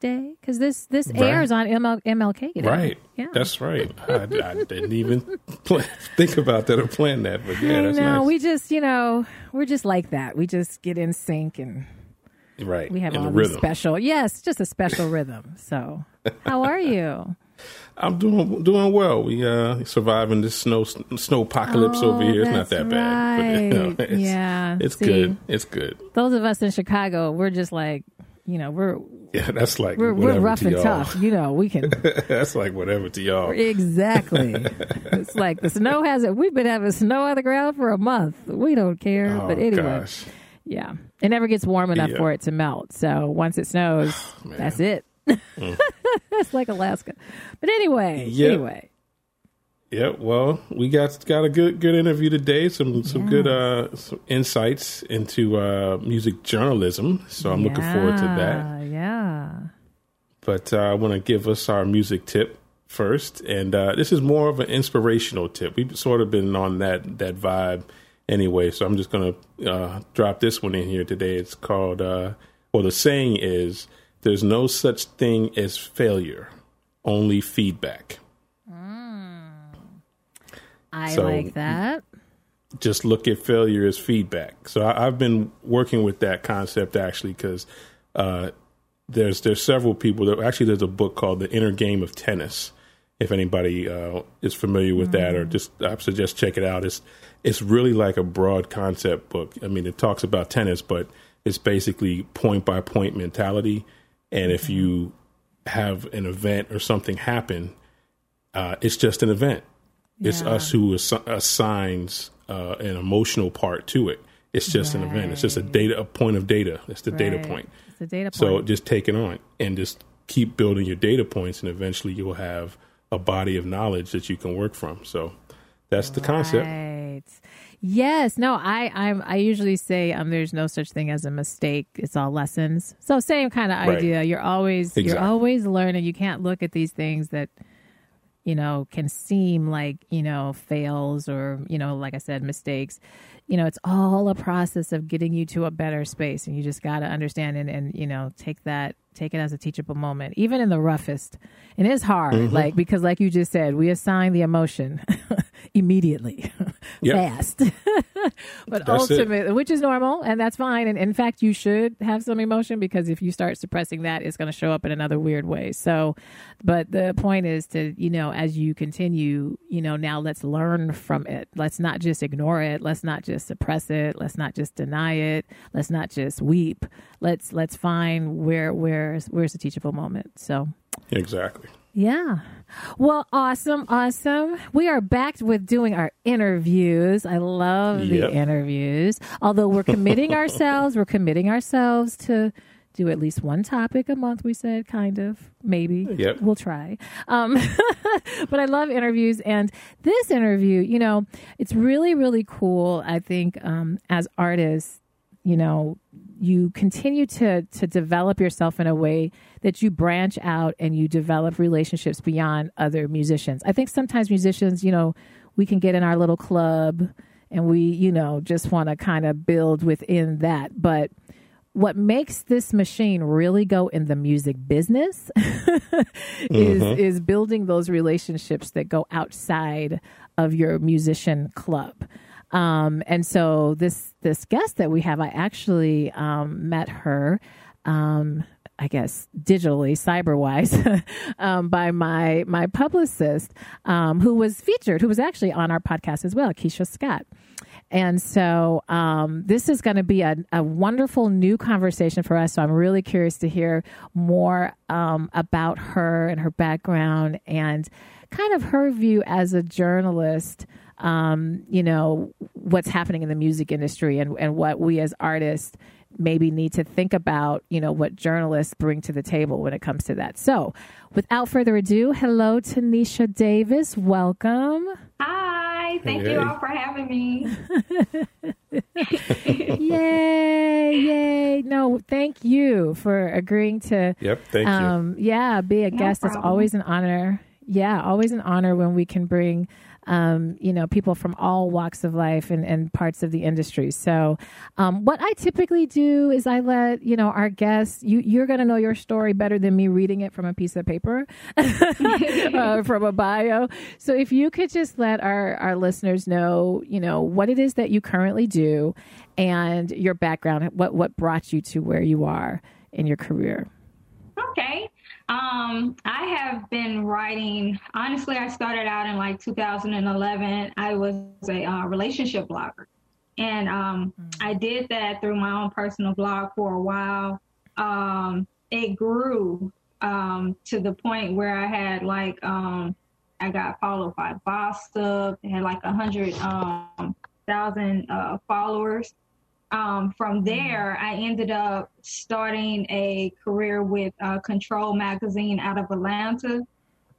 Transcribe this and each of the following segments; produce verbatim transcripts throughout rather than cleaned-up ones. Day, because this, this right. airs on M L K Day. Right. Yeah. That's right. I, I didn't even plan, think about that or plan that, but yeah, that's no, nice. We just, you know, we're just like that. We just get in sync and right. we have and all the rhythm. Special, yes, just a special rhythm. So how are you? I'm doing doing well. We uh surviving this snow snowpocalypse oh, over here. It's not that right. bad. But, you know, it's, yeah, it's see, good. It's good. Those of us in Chicago, we're just like, you know, we're yeah, that's like we're, we're rough and y'all. tough. You know, we can. That's like whatever to y'all. Exactly. It's like the snow hasn't. We've been having snow on the ground for a month. We don't care. Oh, but anyway, gosh. yeah, it never gets warm enough yeah. for it to melt. So once it snows, oh, that's it. Mm. That's like Alaska, but anyway, yep. anyway, yeah. Well, we got got a good good interview today. Some some yes. good uh, some insights into uh, music journalism. So I'm yeah, looking forward to that. Yeah. But uh, I want to give us our music tip first, and uh, this is more of an inspirational tip. We've sort of been on that that vibe anyway. So I'm just gonna uh, drop this one in here today. It's called. Uh, well, the saying is, there's no such thing as failure, only feedback. Mm. I so like that. Just look at failure as feedback. So I, I've been working with that concept, actually, because uh, there's there's several people. That, actually, there's a book called The Inner Game of Tennis, if anybody uh, is familiar with mm. that, or just I suggest check it out. It's, it's really like a broad concept book. I mean, it talks about tennis, but it's basically point-by-point mentality. And if you have an event or something happen, uh, it's just an event. Yeah. It's us who ass- assigns uh, an emotional part to it. It's just right. an event. It's just a data, a point of data. It's the right. data point. It's a data point. So just take it on and just keep building your data points, and eventually you'll have a body of knowledge that you can work from. So that's the right. concept. Yes. No, I I'm, I usually say um, there's no such thing as a mistake. It's all lessons. So same kind of right. idea. You're always exactly. you're always learning. You can't look at these things that, you know, can seem like, you know, fails or, you know, like I said, mistakes. You know, it's all a process of getting you to a better space. And you just got to understand and, and, you know, take that, take it as a teachable moment, even in the roughest. And it's hard, mm-hmm. like, because like you just said, we assign the emotion immediately, yep. fast, but that's ultimately, it. Which is normal, and that's fine. And in fact, you should have some emotion, because if you start suppressing that, it's going to show up in another weird way. So, but the point is to, you know, as you continue, you know, now let's learn from it. Let's not just ignore it. Let's not just suppress it. Let's not just deny it. Let's not just weep. Let's, let's find where, where's, where's the teachable moment. So exactly. Yeah. Well, awesome. Awesome. We are back with doing our interviews. I love yep. the interviews, although we're committing ourselves, we're committing ourselves to do at least one topic a month. We said kind of, maybe yep. we'll try. Um, but I love interviews. And this interview, you know, it's really, really cool. I think um, as artists, you know, you continue to to develop yourself in a way that you branch out and you develop relationships beyond other musicians. I think sometimes musicians, you know, we can get in our little club and we, you know, just want to kind of build within that. But what makes this machine really go in the music business is mm-hmm. is building those relationships that go outside of your musician club. Um, and so this, this guest that we have, I actually, um, met her, um, I guess digitally, cyberwise, um, by my, my publicist, um, who was featured, who was actually on our podcast as well, Keisha Scott. And so, um, this is going to be a, a wonderful new conversation for us. So I'm really curious to hear more, um, about her and her background and kind of her view as a journalist, um, you know, what's happening in the music industry and, and what we as artists maybe need to think about, you know, what journalists bring to the table when it comes to that. So without further ado, hello, Tanisha Davis. Welcome. Hi. Thank hey. you all for having me. Yay. Yay. No, thank you for agreeing to Yep. Thank um, you. Yeah, be a no guest. Problem. It's always an honor. Yeah, always an honor when we can bring Um, you know, people from all walks of life and, and parts of the industry. So um, what I typically do is I let, you know, our guests, you, you're going to know your story better than me reading it from a piece of paper, uh, from a bio. So if you could just let our, our listeners know, you know, what it is that you currently do and your background, what, what brought you to where you are in your career. Okay. Um, I have been writing, honestly, I started out in like two thousand eleven. I was a uh, relationship blogger, and um, mm-hmm. I did that through my own personal blog for a while. Um, it grew um, to the point where I had like, um, I got followed by Bossip. It had like one hundred thousand uh, followers. Um, from there, I ended up starting a career with uh, Control Magazine out of Atlanta,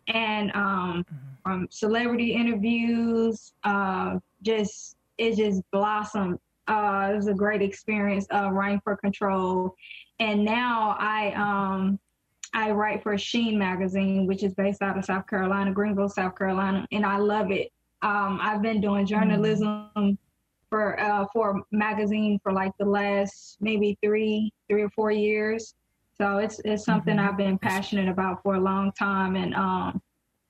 and um, mm-hmm. from celebrity interviews, uh, just it just blossomed. Uh, it was a great experience uh, writing for Control, and now I um, I write for Sheen Magazine, which is based out of South Carolina, Greenville, South Carolina, and I love it. Um, I've been doing journalism. Mm-hmm. for uh for magazine for like the last maybe three three or four years. So it's it's something mm-hmm. I've been passionate about for a long time, and um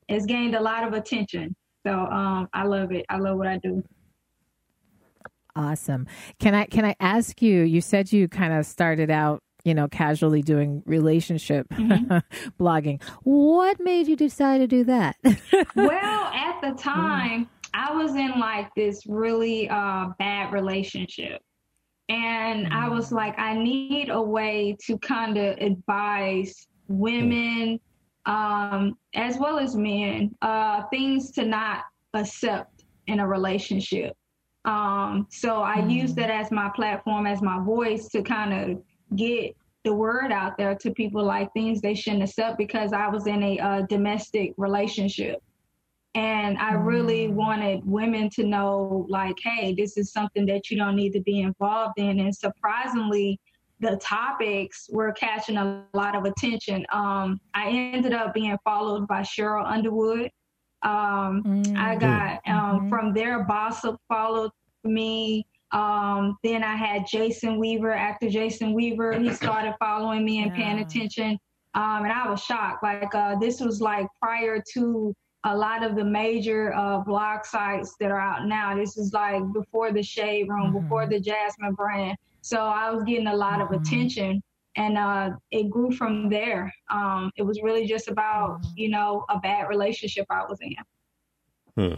it's gained a lot of attention. So um I love it. I love what I do. Awesome. Can I can I ask you, you said you kind of started out, you know, casually doing relationship mm-hmm. blogging. What made you decide to do that? Well, at the time, mm. I was in like this really uh, bad relationship, and I was like, I need a way to kind of advise women um, as well as men, uh, things to not accept in a relationship. Um, so I mm-hmm. used that as my platform, as my voice to kind of get the word out there to people, like things they shouldn't accept, because I was in a uh, domestic relationship. And I really wanted women to know, like, hey, this is something that you don't need to be involved in. And surprisingly, the topics were catching a lot of attention. Um, I ended up being followed by Cheryl Underwood. Um, mm-hmm. I got um, mm-hmm. from there, Bossip followed me. Um, then I had Jason Weaver, actor Jason Weaver. He started following me and yeah. paying attention. Um, and I was shocked. Like, uh, this was like prior to a lot of the major uh, blog sites that are out now. This is like before the Shade Room, mm-hmm. before the Jasmine Brand. So I was getting a lot mm-hmm. of attention, and uh, it grew from there. Um, it was really just about, mm-hmm. you know, a bad relationship I was in. Hmm.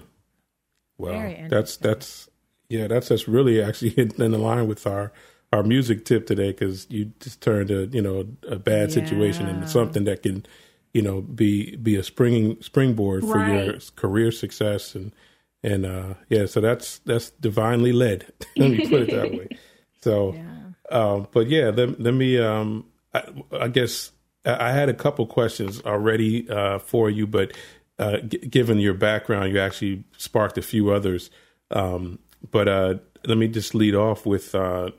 Well, that's, that's, yeah, that's, that's really actually in line with our, our music tip today. 'Cause you just turned a, you know, a bad yeah. situation into something that can, you know, be be a springing springboard for right. your career success, and and uh, yeah, so that's that's divinely led. Let me put it that way. So, yeah. Um, but yeah, let, let me. Um, I, I guess I, I had a couple questions already uh, for you, but uh, g- given your background, you actually sparked a few others. Um, but uh, let me just lead off with uh,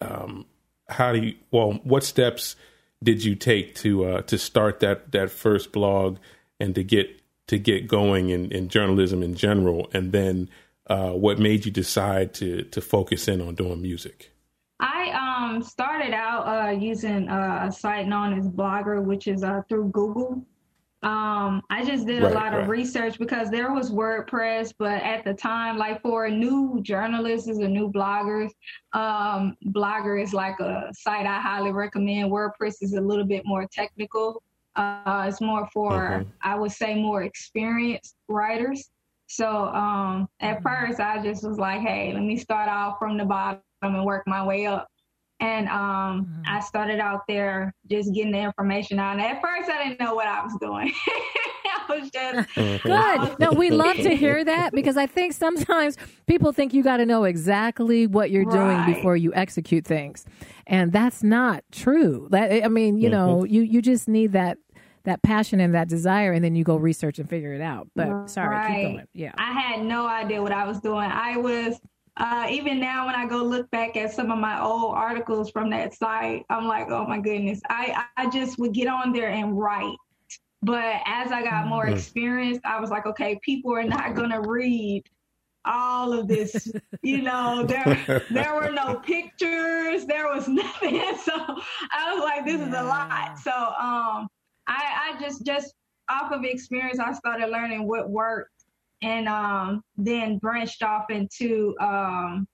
um, how do you? Well, what steps did you take to uh, to start that, that first blog and to get to get going in, in journalism in general? And then uh, what made you decide to to focus in on doing music? I um, started out uh, using a site known as Blogger, which is uh, through Google. Um, I just did right, a lot right. of research because there was WordPress, but at the time, like for new journalists or new bloggers, um, Blogger is like a site I highly recommend. WordPress is a little bit more technical. Uh, it's more for, mm-hmm. I would say, more experienced writers. So um, at first, I just was like, hey, let me start off from the bottom and work my way up. And um, mm-hmm. I started out there just getting the information out. And at first, I didn't know what I was doing. I was just good. No, we love to hear that, because I think sometimes people think you got to know exactly what you're right. doing before you execute things. And that's not true. That, I mean, you mm-hmm. know, you, you just need that, that passion and that desire, and then you go research and figure it out. But right. sorry, keep going. Yeah. I had no idea what I was doing. I was, uh, even now when I go look back at some of my old articles from that site, I'm like, oh my goodness, I, I just would get on there and write. But as I got more experience, I was like, okay, people are not going to read all of this, you know, there there were no pictures, there was nothing. So I was like, this is a lot. So um, I, I just, just off of experience, I started learning what worked, and um, then branched off into um,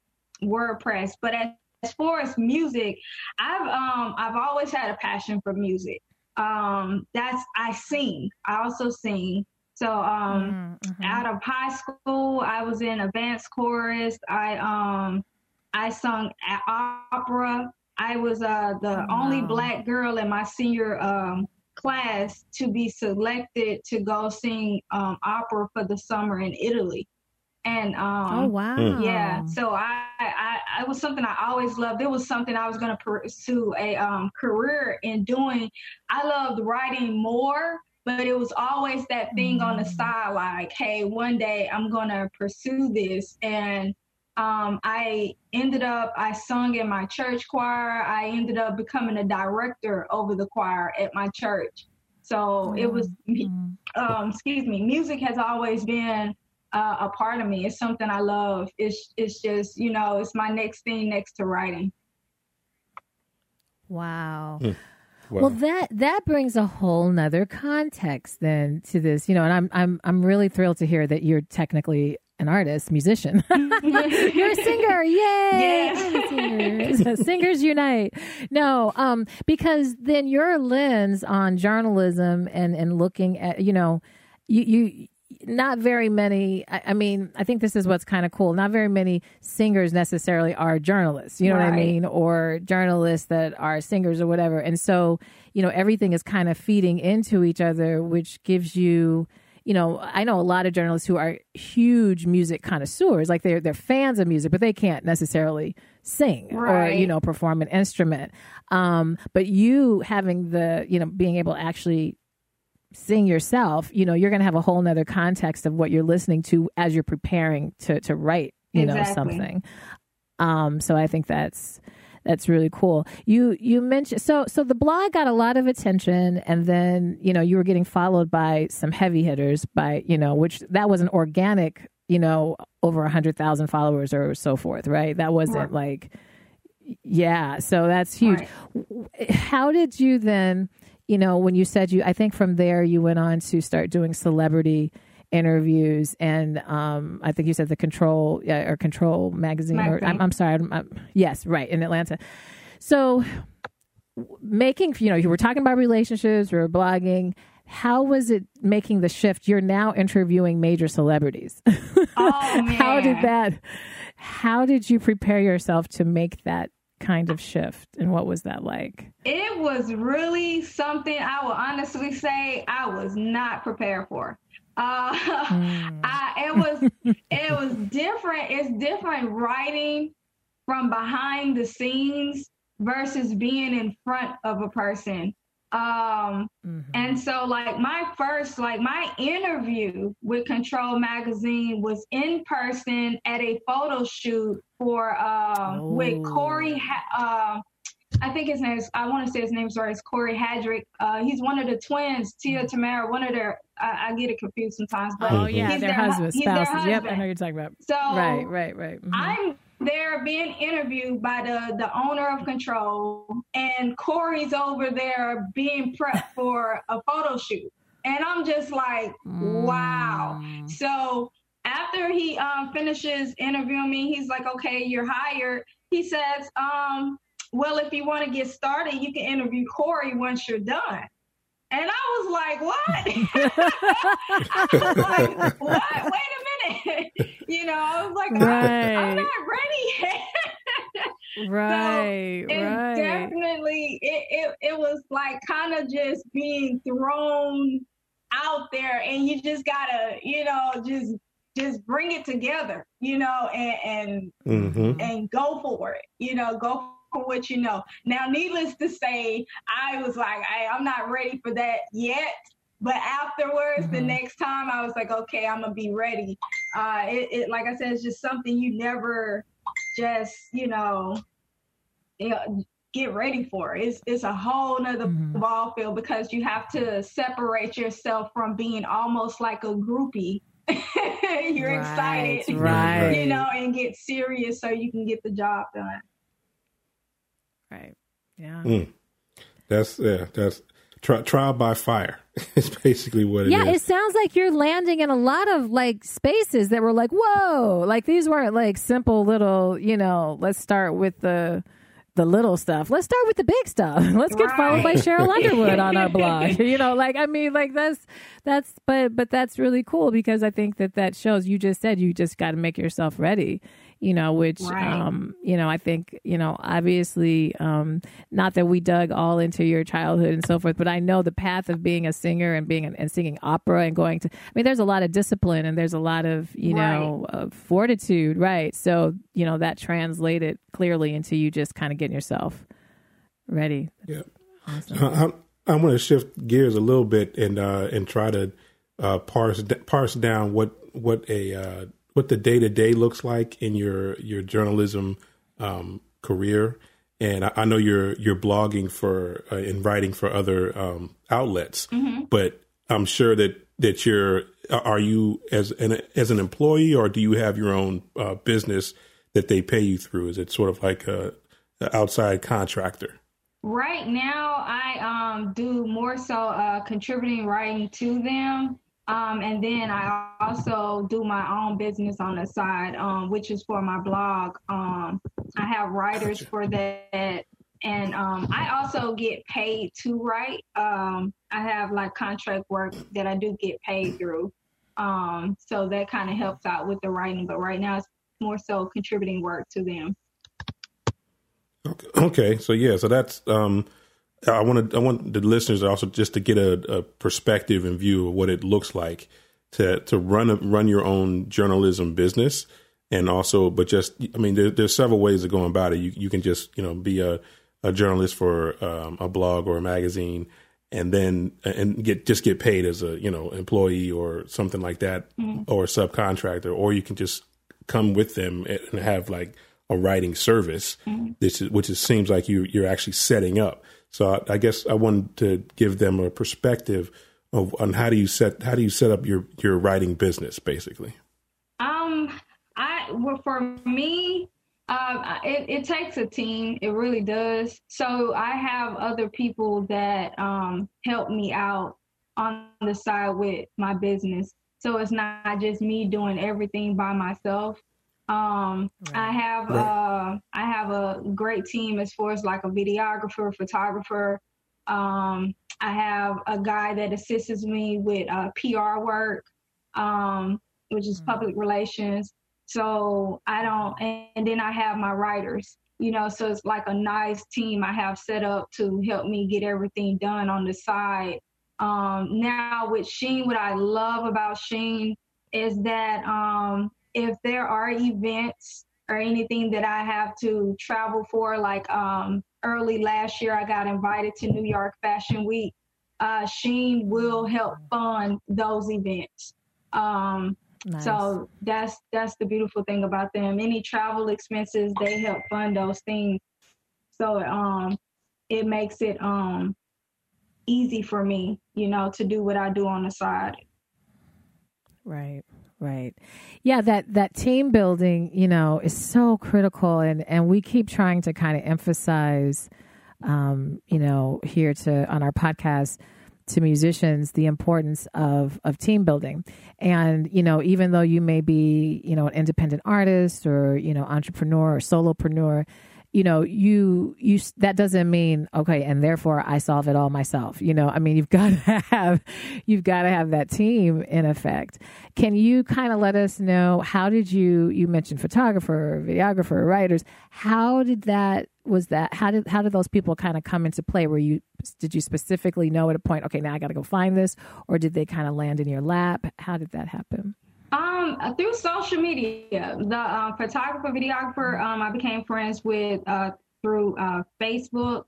WordPress. But as, as far as music, I've um, I've always had a passion for music. Um, that's, I sing, I also sing. So, um, mm-hmm. out of high school, I was in advanced chorus. I, um, I sung at opera. I was, uh, the wow. only black girl in my senior, um, class to be selected to go sing, um, opera for the summer in Italy. And, um, oh, wow. yeah, so I, I, I, it was something I always loved. It was something I was going to pursue a, um, career in doing. I loved writing more, but it was always that thing mm-hmm. on the side, like, hey, one day I'm going to pursue this. And, um, I ended up, I sung in my church choir. I ended up becoming a director over the choir at my church. So mm-hmm. it was, um, excuse me, music has always been Uh, a part of me. It's something I love. It's it's just, you know, it's my next thing next to writing. Wow. Mm. Wow. Well, that that brings a whole nother context then to this, you know, and I'm I'm I'm really thrilled to hear that you're technically an artist, musician. You're a singer. Yay. Yes. Singers. Singers unite. No, um, because then your lens on journalism and, and looking at, you know, you, you not very many, I, I mean, I think this is what's kind of cool. Not very many singers necessarily are journalists, you know right. what I mean? Or journalists that are singers or whatever. And so, you know, everything is kind of feeding into each other, which gives you, you know, I know a lot of journalists who are huge music connoisseurs, like they're, they're fans of music, but they can't necessarily sing right. or, you know, perform an instrument. Um, but you having the, you know, being able to actually sing yourself, you know, you're going to have a whole nother context of what you're listening to as you're preparing to, to write, you exactly. know, something. Um, so I think that's, that's really cool. You, you mentioned, so, so the blog got a lot of attention, and then, you know, you were getting followed by some heavy hitters by, you know, which that was an organic, you know, over a hundred thousand followers or so forth, right? That wasn't right. like, yeah. So that's huge. Right. How did you then, you know, when you said you, I think from there you went on to start doing celebrity interviews, and um, I think you said the Control uh, or Control Magazine. magazine. Or, I'm, I'm sorry. I'm, I'm, yes, right, in Atlanta. So making, you know, you were talking about relationships, we were blogging. How was it making the shift? You're now interviewing major celebrities. Oh, man. How did that, how did you prepare yourself to make that kind of shift, and what was that like? It was really something I will honestly say I was not prepared for. Uh, mm. I, it was it was different. It's different writing from behind the scenes versus being in front of a person. Um, mm-hmm. And so, like my first, like my interview with Control Magazine was in person at a photo shoot for um oh. with Corey. Ha- uh, I think his name is. I want to say his name sorry, is Corey Hardrict. Uh, he's one of the twins, Tia Tamera. One of their. I, I get it confused sometimes. But oh yeah, he's their, their husbands, hu- spouses. Their husband. Yep, I know you're talking about. So right, right, right. Mm-hmm. I'm. They're being interviewed by the, the owner of Control, and Corey's over there being prepped for a photo shoot. And I'm just like, mm. wow. So after he um, finishes interviewing me, he's like, okay, you're hired. He says, um, well, if you want to get started, you can interview Corey once you're done. And I was like, what? I was like, what? Wait a minute. You know, I was like, right. I'm, I'm not ready yet. right, so it right. Definitely, it, it, it was like kind of just being thrown out there, and you just gotta, you know, just just bring it together, you know, and and, mm-hmm. and go for it, you know, go for what you know. Now, needless to say, I was like, I, I'm not ready for that yet. But afterwards, mm-hmm. the next time, I was like, okay, I'm gonna be ready. Uh, it, it, like I said, it's just something you never just, you know, you know, get ready for. It's it's a whole nother mm-hmm. ball field, because you have to separate yourself from being almost like a groupie. You're right, excited, right? You know, and get serious so you can get the job done. Right. Yeah. Mm. That's yeah. That's. Tri- trial by fire is basically what it yeah, is. Yeah, it sounds like you're landing in a lot of like spaces that were like, whoa, like these weren't like simple little, you know, let's start with the the little stuff. Let's start with the big stuff. Let's get right. followed by Cheryl Underwood on our blog. You know, like, I mean, like that's, that's, but, but that's really cool, because I think that that shows, you just said, you just got to make yourself ready. You know, which, right. um, you know, I think, you know, obviously, um, not that we dug all into your childhood and so forth, but I know the path of being a singer and being an, and singing opera and going to, I mean, there's a lot of discipline and there's a lot of, you right. know, of fortitude. Right. So, you know, that translated clearly into you just kind of getting yourself ready. Yeah. Awesome. I'm, I'm going to shift gears a little bit and, uh, and try to, uh, parse, parse down what, what a, uh, what the day to day looks like in your, your journalism um, career. And I, I know you're, you're blogging for uh, and writing for other um, outlets, mm-hmm. but I'm sure that, that you're, are you as an, as an employee, or do you have your own uh, business that they pay you through? Is it sort of like a, a outside contractor? Right now I um, do more so uh, contributing writing to them. Um, and then I also do my own business on the side, um, which is for my blog. Um, I have writers for that. And um, I also get paid to write. Um, I have like contract work that I do get paid through. Um, so that kind of helps out with the writing. But right now it's more so contributing work to them. Okay. okay. So, yeah, so that's um I wanted, I want the listeners also just to get a, a perspective and view of what it looks like to to run a, run your own journalism business, and also, but just, I mean, there, there's several ways of going about it. You you can just, you know, be a, a journalist for um, a blog or a magazine, and then and get just get paid as a, you know, employee or something like that, mm-hmm. or a subcontractor, or you can just come with them and have like a writing service, mm-hmm. which is, which it seems like you you're actually setting up. So I, I guess I wanted to give them a perspective of on how do you set how do you set up your, your writing business, basically. Um, I well, for me, um, it, it takes a team. It really does. So I have other people that um, help me out on the side with my business. So it's not just me doing everything by myself. Um, right. I have, right. uh, I have a great team as far as like a videographer, photographer. Um, I have a guy that assists me with, uh, P R work, um, which is mm-hmm. public relations. So I don't, and, and then I have my writers, you know, so it's like a nice team I have set up to help me get everything done on the side. Um, now with Sheen, what I love about Sheen is that, um, if there are events or anything that I have to travel for, like um, early last year, I got invited to New York Fashion Week. Uh, Sheen will help fund those events. Um, nice. So that's that's the beautiful thing about them. Any travel expenses, they help fund those things. So um, it makes it um, easy for me, you know, to do what I do on the side. Right. Right. Yeah. That, that team building, you know, is so critical. And, and we keep trying to kind of emphasize, um, you know, here to, on our podcast to musicians, the importance of, of team building. And, you know, even though you may be, you know, an independent artist or, you know, entrepreneur or solopreneur, you know, you, you, that doesn't mean, okay, and therefore I solve it all myself. You know, I mean, you've got to have, you've got to have that team in effect. Can you kind of let us know, how did you, you mentioned photographer, videographer, writers, how did that was that? How did how did those people kind of come into play? Were you did you specifically know at a point, okay, now I got to go find this, or did they kind of land in your lap? How did that happen? Um, through social media, the uh, photographer, videographer, um, I became friends with uh, through uh, Facebook.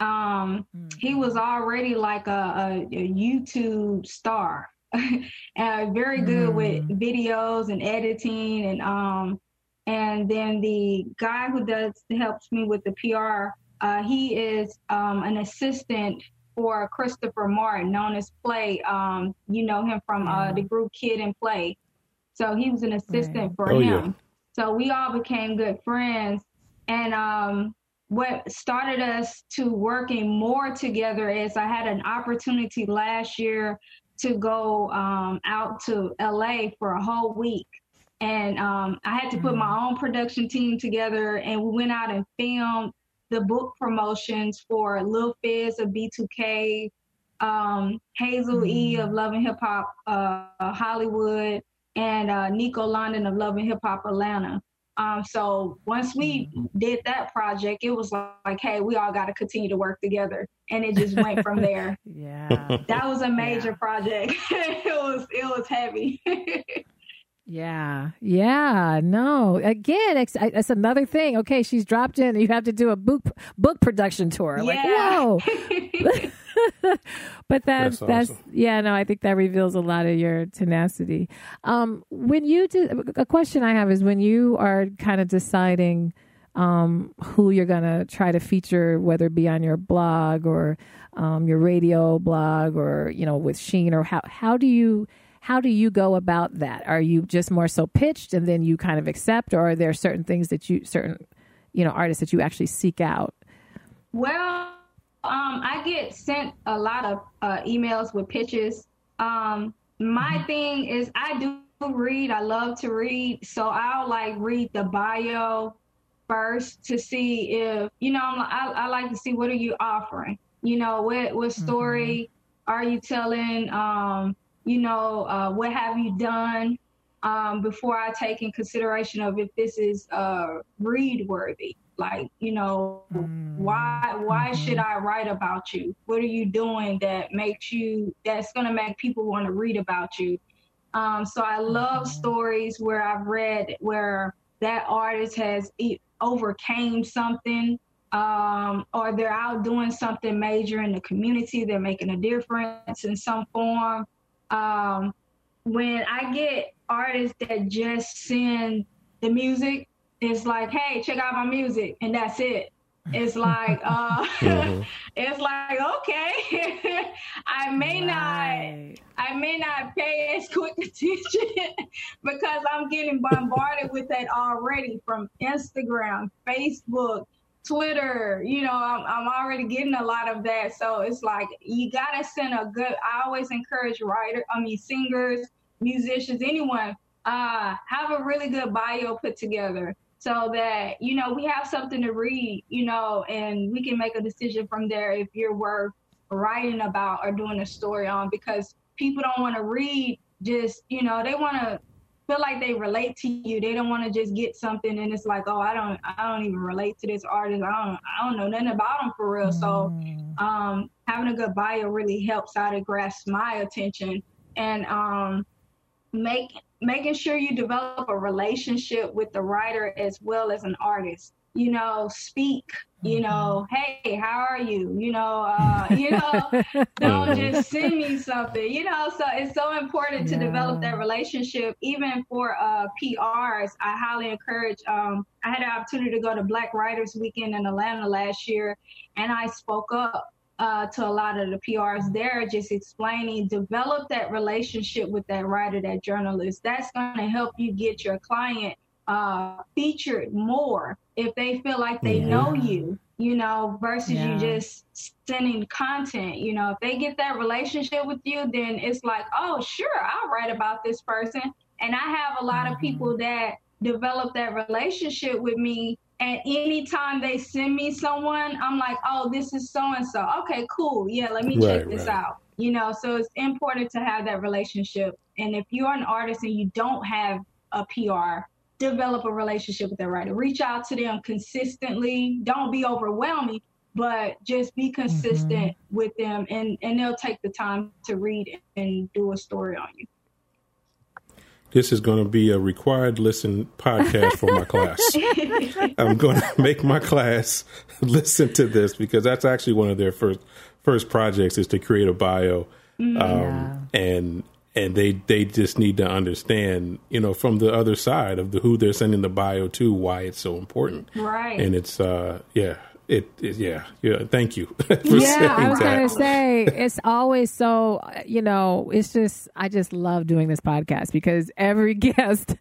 Um, mm. He was already like a, a, a YouTube star, and very good mm. with videos and editing, and um, and then the guy who does helps me with the P R. Uh, he is um, an assistant for Christopher Martin, known as Play. Um, you know him from mm. uh, the group Kid and Play. So he was an assistant mm. for oh, him. Yeah. So we all became good friends, and um. What started us to working more together is I had an opportunity last year to go um, out to L A for a whole week. And um, I had to put my own production team together, and we went out and filmed the book promotions for Lil Fizz of B two K, um, Hazel mm-hmm. E. of Love and Hip Hop uh, Hollywood, and uh, Nico London of Love and Hip Hop Atlanta. Um, so once we did that project, it was like, hey, we all got to continue to work together. And it just went from there. Yeah. That was a major yeah. project. it was, it was heavy. yeah. Yeah. No, again, it's, it's another thing. Okay. She's dropped in. You have to do a book, book production tour. Yeah. Like, whoa. But that's, that's, awesome. that's, yeah, no, I think that reveals a lot of your tenacity. Um, when you do, a question I have is when you are kind of deciding um, who you're going to try to feature, whether it be on your blog or um, your radio blog or, you know, with Sheen, or how, how do you, how do you go about that? Are you just more so pitched and then you kind of accept, or are there certain things that you, certain, you know, artists that you actually seek out? Well, Um, I get sent a lot of uh, emails with pitches. Um, my thing is I do read. I love to read. So I'll like read the bio first to see if, you know, I, I like to see what are you offering? You know, what, what story mm-hmm. are you telling? Um, you know, uh, what have you done um, before I take in consideration of if this is uh, read worthy? Like, you know, why why should I write about you? What are you doing that makes you, that's going to make people want to read about you? Um, so I love stories where I've read where that artist has overcame something um, or they're out doing something major in the community. They're making a difference in some form. Um, when I get artists that just send the music, it's like, hey, check out my music, and that's it. It's like, uh, mm-hmm. it's like, okay, I may right. not, I may not pay as quick attention because I'm getting bombarded with that already from Instagram, Facebook, Twitter. You know, I'm, I'm already getting a lot of that. So it's like, you gotta send a good. I always encourage writers, I mean, singers, musicians, anyone, uh, have a really good bio put together. So that, you know, we have something to read, you know, and we can make a decision from there if you're worth writing about or doing a story on, because people don't want to read just, you know, they want to feel like they relate to you. They don't want to just get something and it's like, oh, I don't, I don't even relate to this artist. I don't, I don't know nothing about him for real. Mm. So um, having a good bio really helps out to grasp my attention and um, make making sure you develop a relationship with the writer as well as an artist, you know, speak, you know, hey, how are you? You know, uh, you know, don't just send me something, you know, so it's so important to yeah. develop that relationship. Even for uh, P Rs, I highly encourage, um, I had an opportunity to go to Black Writers Weekend in Atlanta last year, and I spoke up Uh, to a lot of the P Rs there, just explaining, develop that relationship with that writer, that journalist. That's going to help you get your client uh, featured more if they feel like they yeah. know you, you know, versus yeah. you just sending content. You know, if they get that relationship with you, then it's like, oh, sure, I'll write about this person. And I have a lot mm-hmm. of people that develop that relationship with me. And anytime they send me someone, I'm like, oh, this is so-and-so. Okay, cool. Yeah, let me right, check this right. out. You know, so it's important to have that relationship. And if you're an artist and you don't have a P R, develop a relationship with that writer. Reach out to them consistently. Don't be overwhelming, but just be consistent mm-hmm. with them, and, and they'll take the time to read and do a story on you. This is going to be a required listen podcast for my class. I'm going to make my class listen to this, because that's actually one of their first first projects is to create a bio. Mm-hmm. Um, and and they they just need to understand, you know, from the other side of the who they're sending the bio to, why it's so important. Right. And it's, uh, yeah. It, it yeah yeah thank you for yeah saying I was that. Gonna say it's always so you know it's just I just love doing this podcast, because every guest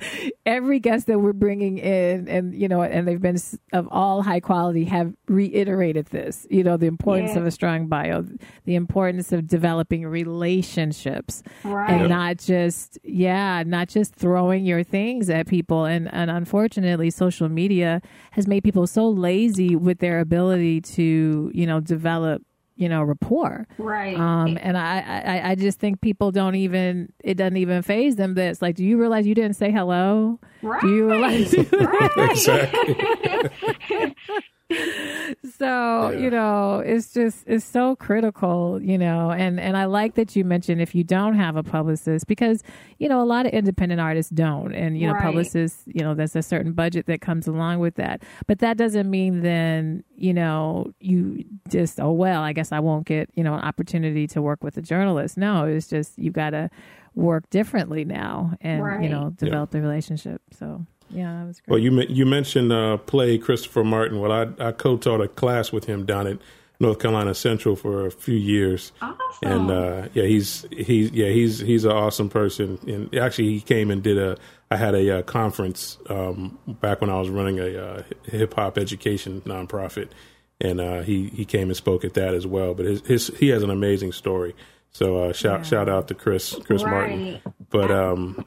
every guest that we're bringing in, and you know and they've been of all high quality, have reiterated this, you know the importance yeah. of a strong bio, the importance of developing relationships, right. and yeah. not just yeah not just throwing your things at people, and and unfortunately social media has made people so lazy with their ability ability to, you know, develop, you know, rapport. Right. Um, and I, I, I just think people don't even, it doesn't even phase them that it's like, do you realize you didn't say hello? Right. Do you realize? You- right. Exactly. So, yeah. you know, it's just, it's so critical, you know, and, and I like that you mentioned if you don't have a publicist, because, you know, a lot of independent artists don't. And, you know, right. publicists, you know, there's a certain budget that comes along with that. But that doesn't mean then, you know, you just, oh, well, I guess I won't get, you know, an opportunity to work with a journalist. No, it's just you got to work differently now and, right. you know, develop yeah. the relationship. So. Yeah, that was great. Well, you you mentioned uh, play Christopher Martin. Well, I, I co-taught a class with him down at North Carolina Central for a few years. Awesome. And uh, yeah, he's he's yeah he's he's an awesome person. And actually, he came and did a I had a, a conference um, back when I was running a uh, hip hop education nonprofit, and uh, he he came and spoke at that as well. But his, his he has an amazing story. So uh, shout yeah. shout out to Chris Chris right. Martin. But um,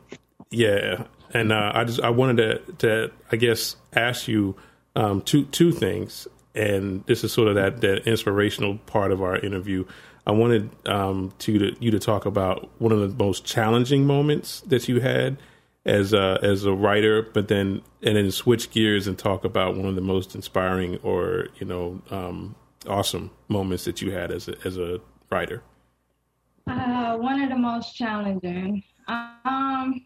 yeah. And uh, I just I wanted to, to I guess ask you um, two two things, and this is sort of that, that inspirational part of our interview. I wanted um, to, to you to talk about one of the most challenging moments that you had as a, as a writer, but then and then switch gears and talk about one of the most inspiring or you know um, awesome moments that you had as a, as a writer. Uh, one of the most challenging. Um.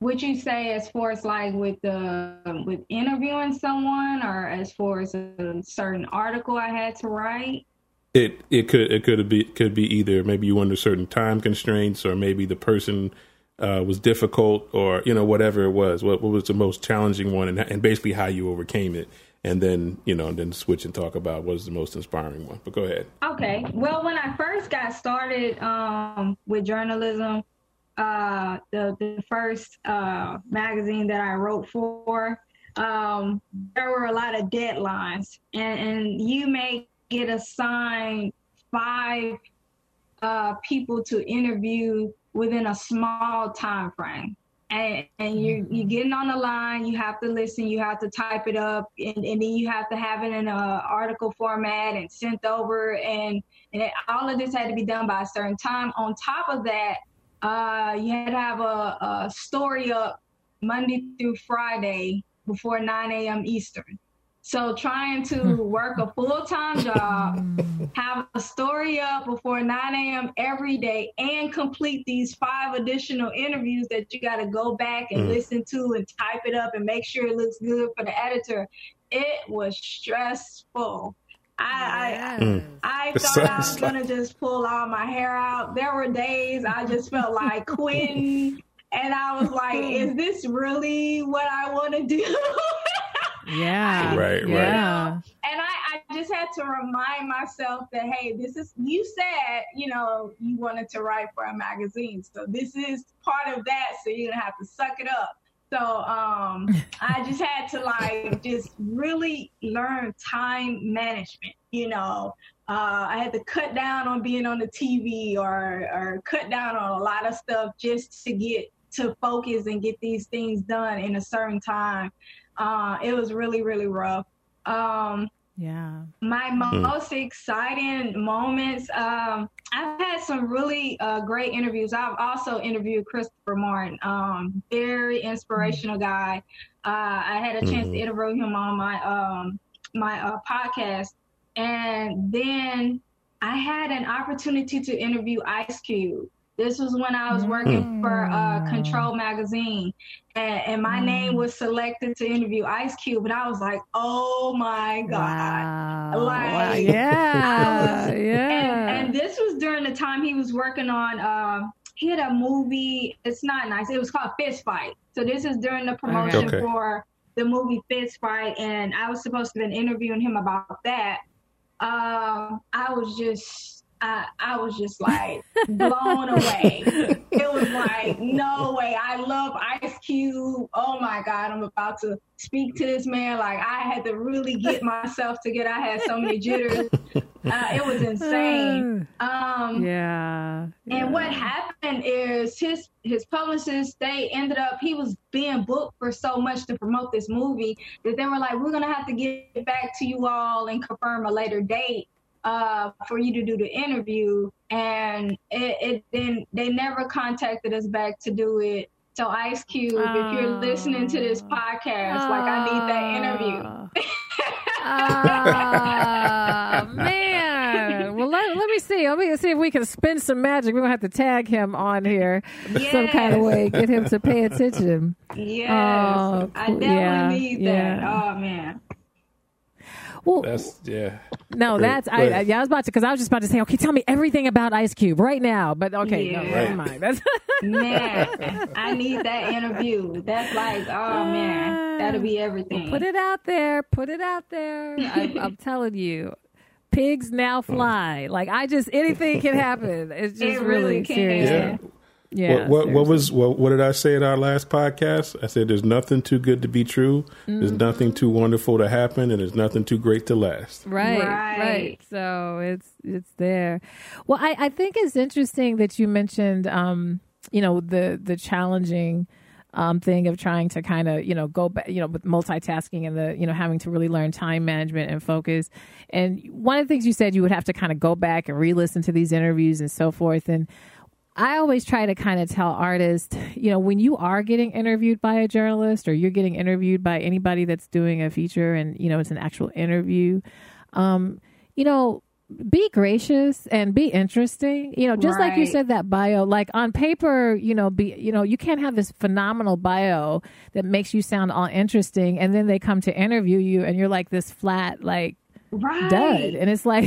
Would you say as far as like with the uh, with interviewing someone, or as far as a certain article I had to write? It it could it could be could be either. Maybe you were under certain time constraints, or maybe the person uh, was difficult, or you know whatever it was. What what was the most challenging one, and and basically how you overcame it, and then you know and then switch and talk about what is the most inspiring one. But go ahead. Okay. Well, when I first got started um, with journalism. Uh, the, the first uh, magazine that I wrote for, um, there were a lot of deadlines. And, and you may get assigned five uh, people to interview within a small time frame. And, and you're, you're getting on the line, you have to listen, you have to type it up, and, and then you have to have it in an article format and sent over. And, and it, all of this had to be done by a certain time. On top of that, Uh, you had to have a, a story up Monday through Friday before nine a.m. Eastern. So trying to work a full-time job, have a story up before nine a.m. every day, and complete these five additional interviews that you got to go back and mm. listen to and type it up and make sure it looks good for the editor. It was stressful. I I, mm. I thought I was gonna just pull all my hair out. There were days I just felt like quitting, and I was like, "Is this really what I want to do?" Yeah, right, yeah. right. And I, I just had to remind myself that, hey, this is you said you know you wanted to write for a magazine, so this is part of that. So you're gonna have to suck it up. So um, I just had to like just really learn time management. You know, uh, I had to cut down on being on the T V or or cut down on a lot of stuff just to get to focus and get these things done in a certain time. Uh, it was really, really rough. Um, Yeah. My mm. most exciting moments. Um, I've had some really uh, great interviews. I've also interviewed Christopher Martin, um, very inspirational mm. guy. Uh, I had a chance mm. to interview him on my um, my uh, podcast, and then I had an opportunity to interview Ice Cube. This was when I was working mm. for uh, Control Magazine, and, and my mm. name was selected to interview Ice Cube. And I was like, "Oh my god!" Wow. Like, wow. yeah, was, yeah. And, and this was during the time he was working on. Uh, he had a movie. It's not nice. It was called Fist Fight. So this is during the promotion okay. for the movie Fist Fight, and I was supposed to have been interviewing him about that. Um, I was just. I, I was just like blown away. It was like, no way. I love Ice Cube. Oh my God, I'm about to speak to this man. Like, I had to really get myself together. I had so many jitters. Uh, it was insane. Um, yeah, yeah. And what happened is his, his publishers, they ended up, he was being booked for so much to promote this movie that they were like, we're going to have to get back to you all and confirm a later date. Uh, for you to do the interview, and it, it then they never contacted us back to do it. So Ice Cube, oh. if you're listening to this podcast, oh. like I need that interview. Ah oh, man! Well, let, let me see. Let me see if we can spin some magic. We're gonna have to tag him on here yes. some kind of way, get him to pay attention. Yes, oh, I definitely yeah, need yeah. that. Oh man. Well, that's, yeah. No, great. That's I, I. Yeah, I was about to because I was just about to say, okay, tell me everything about Ice Cube right now. But okay, yeah. no, right. never mind. That's man, I need that interview. That's like, oh man, that'll be everything. Well, put it out there. Put it out there. I, I'm telling you, pigs now fly. Like I just anything can happen. It's just it really, really serious. Yeah. Yeah, what, what, what was what, what did I say in our last podcast? I said, there's nothing too good to be true. Mm-hmm. There's nothing too wonderful to happen. And there's nothing too great to last. Right. Right. right. So it's it's there. Well, I, I think it's interesting that you mentioned, um, you know, the the challenging um, thing of trying to kind of, you know, go back, you know, with multitasking and the, you know, having to really learn time management and focus. And one of the things you said, you would have to kind of go back and re-listen to these interviews and so forth. And I always try to kind of tell artists, you know, when you are getting interviewed by a journalist or you're getting interviewed by anybody that's doing a feature and, you know, it's an actual interview, um, you know, be gracious and be interesting. You know, just right. like you said, that bio, like on paper, you know, be, you know, you can't have this phenomenal bio that makes you sound all interesting. And then they come to interview you and you're like this flat, like, Right. dud. And it's like,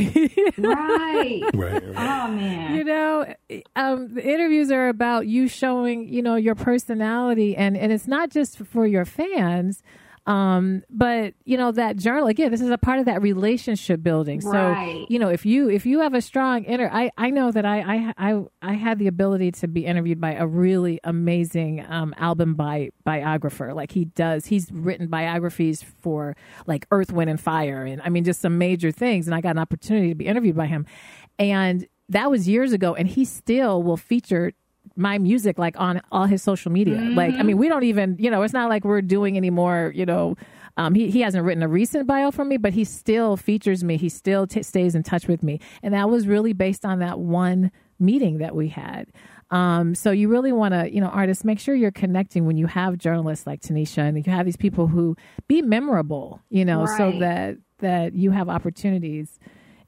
right. right, right. Oh man. You know, um, the interviews are about you showing, you know, your personality and, and it's not just for your fans. Um, but you know, that journal, again, this is a part of that relationship building. Right. So, you know, if you, if you have a strong inner, I, I know that I, I, I, I had the ability to be interviewed by a really amazing, um, album bi- biographer. Like he does, he's written biographies for like Earth, Wind and Fire. And I mean, just some major things. And I got an opportunity to be interviewed by him, and that was years ago. And he still will feature my music like on all his social media. Mm-hmm. Like, I mean, we don't even, you know, it's not like we're doing any more, you know, um, he, he hasn't written a recent bio for me, but he still features me. He still t- stays in touch with me. And that was really based on that one meeting that we had. Um, so you really want to, you know, artists, make sure you're connecting when you have journalists like Tanisha and you have these people who be memorable, you know, right. so that, that you have opportunities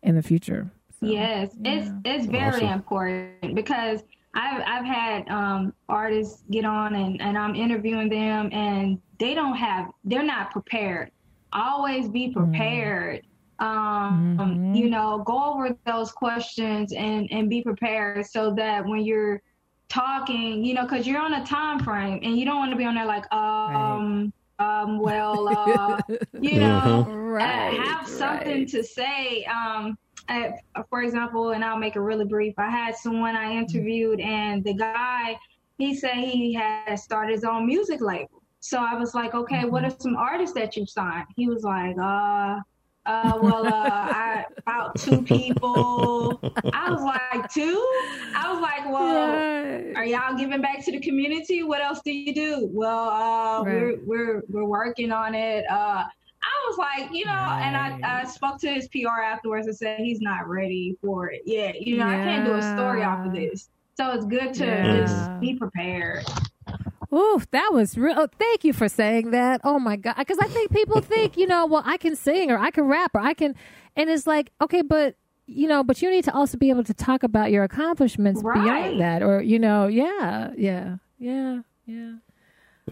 in the future. So, yes. Yeah. It's, it's very awesome. Important because I've, I've had um, artists get on and, and I'm interviewing them and they don't have, they're not prepared. Always be prepared. Mm-hmm. Um, mm-hmm. You know, go over those questions and, and be prepared so that when you're talking, you know, because you're on a time frame and you don't want to be on there like, um, right. um, well, uh, you know, mm-hmm. right, uh, have something right. to say. Um, I, for example, and I'll make it really brief. I had someone I interviewed and the guy, he said he had started his own music label. So I was like, okay, what are some artists that you've signed? He was like, uh, uh, well, uh, I, about two people. I was like, two? I was like, well, yeah. are y'all giving back to the community? What else do you do? Well, uh, right. we're, we're, we're working on it. Uh, I was like, you know, right. and I, I spoke to his P R afterwards and said, he's not ready for it yet. You know, yeah. I can't do a story off of this. So it's good to yeah. just be prepared. Oof, that was real. Oh, thank you for saying that. Oh, my God. Because I think people think, you know, well, I can sing or I can rap or I can. And it's like, okay, but, you know, but you need to also be able to talk about your accomplishments right. beyond that. Or, you know, yeah, yeah, yeah, yeah.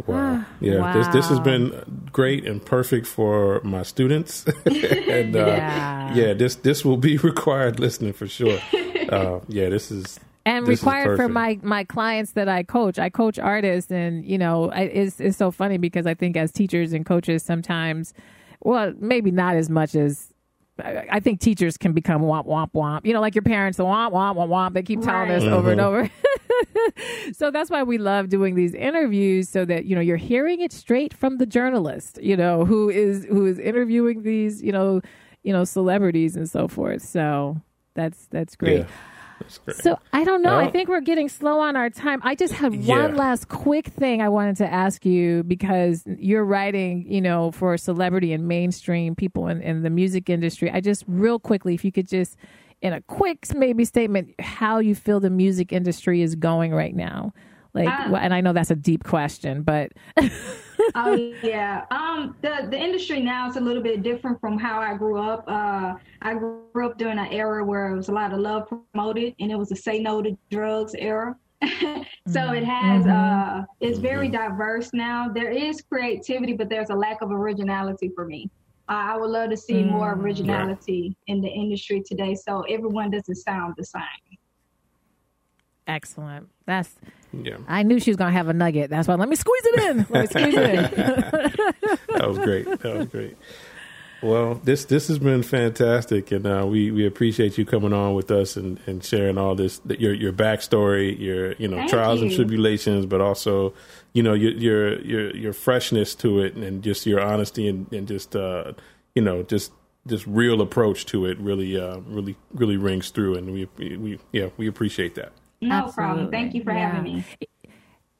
Wow. Yeah, wow. This this has been great and perfect for my students. and uh, yeah. yeah, this this will be required listening for sure. Uh, yeah, this is and this required is for my, my clients that I coach. I coach artists, and you know, I, it's it's so funny because I think as teachers and coaches, sometimes, well, maybe not as much as I, I think teachers can become womp womp womp. You know, like your parents, womp womp womp womp. They keep telling right. us mm-hmm. over and over. So that's why we love doing these interviews, so that, you know, you're hearing it straight from the journalist, you know, who is who is interviewing these, you know, you know, celebrities and so forth. So that's that's great. Yeah, that's great. So I don't know. Well, I think we're getting slow on our time. I just have yeah. one last quick thing I wanted to ask you, because you're writing, you know, for celebrity and mainstream people in, in the music industry. I just real quickly, if you could just, in a quick maybe statement, how you feel the music industry is going right now. Like, uh, and I know that's a deep question, but. Oh, yeah. Um, the, the industry now is a little bit different from how I grew up. Uh, I grew up during an era where it was a lot of love promoted, and it was a say no to drugs era. So it has, mm-hmm. uh, it's very diverse now. There is creativity, but there's a lack of originality for me. Uh, I would love to see mm, more originality yeah. in the industry today, so everyone doesn't sound the same. Excellent. That's. Yeah. I knew she was going to have a nugget. That's why. Let me squeeze it in. Let me squeeze it in. That was great. That was great. Well, this this has been fantastic, and uh, we we appreciate you coming on with us and, and sharing all this your your backstory, your you know Thank trials you. and tribulations, but also you know your your your, your freshness to it, and just your honesty and, and just uh, you know just just real approach to it really uh, really really rings through, and we we yeah we appreciate that. No Absolutely. problem. Thank you for yeah. having me.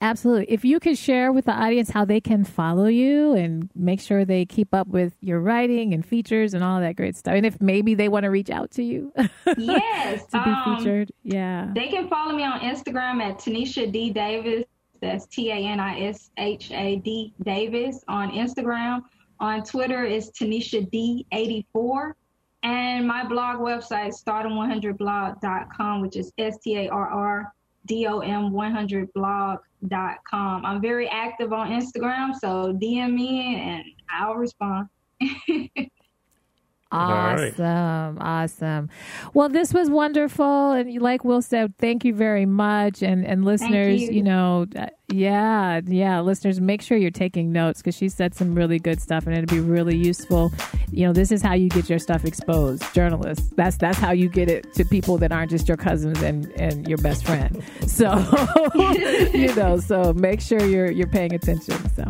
Absolutely. If you could share with the audience how they can follow you and make sure they keep up with your writing and features and all that great stuff. And if maybe they want to reach out to you. Yes. to be um, featured. Yeah. They can follow me on Instagram at Tanisha D. Davis. That's T A N I S H A D Davis on Instagram. On Twitter is Tanisha D eighty-four. And my blog website is stardom one hundred blog dot com, which is S T A R R D O M one hundred blog dot com. I'm very active on Instagram, so D M me and I'll respond. Awesome. Right. Awesome. Well, this was wonderful. And like Will said, thank you very much. And and listeners, you. you know, yeah, yeah. Listeners, make sure you're taking notes, because she said some really good stuff, and it'd be really useful. You know, this is how you get your stuff exposed. Journalists. That's that's how you get it to people that aren't just your cousins and, and your best friend. So, you know, so make sure you're, you're paying attention. So.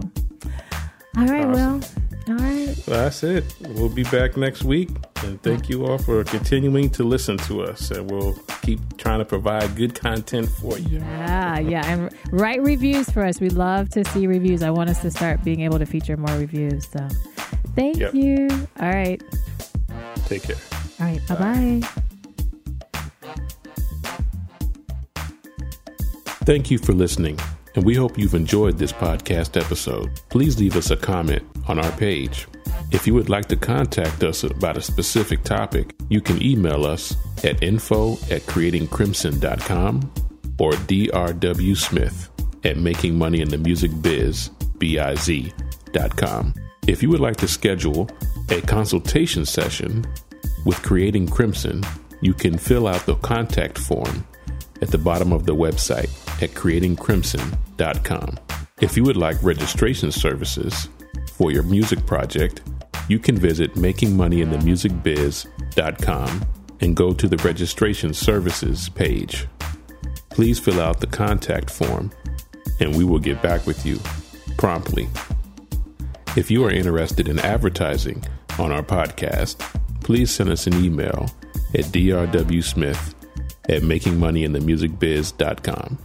All right, awesome. Will. All right. Well, that's it. We'll be back next week. And thank you all for continuing to listen to us. And we'll keep trying to provide good content for you. Yeah, yeah. And write reviews for us. We love to see reviews. I want us to start being able to feature more reviews. So thank yep. you. All right. Take care. All right. Bye-bye. Bye. Thank you for listening. And we hope you've enjoyed this podcast episode. Please leave us a comment on our page. If you would like to contact us about a specific topic, you can email us at info at creating crimson dot com or drwsmith at making money in the music biz dot com. If you would like to schedule a consultation session with Creating Crimson, you can fill out the contact form at the bottom of the website at creating crimson dot com. If you would like registration services for your music project, you can visit making money in the music biz dot com and go to the registration services page. Please fill out the contact form and we will get back with you promptly. If you are interested in advertising on our podcast, please send us an email at drwsmith at making money in the music biz dot com.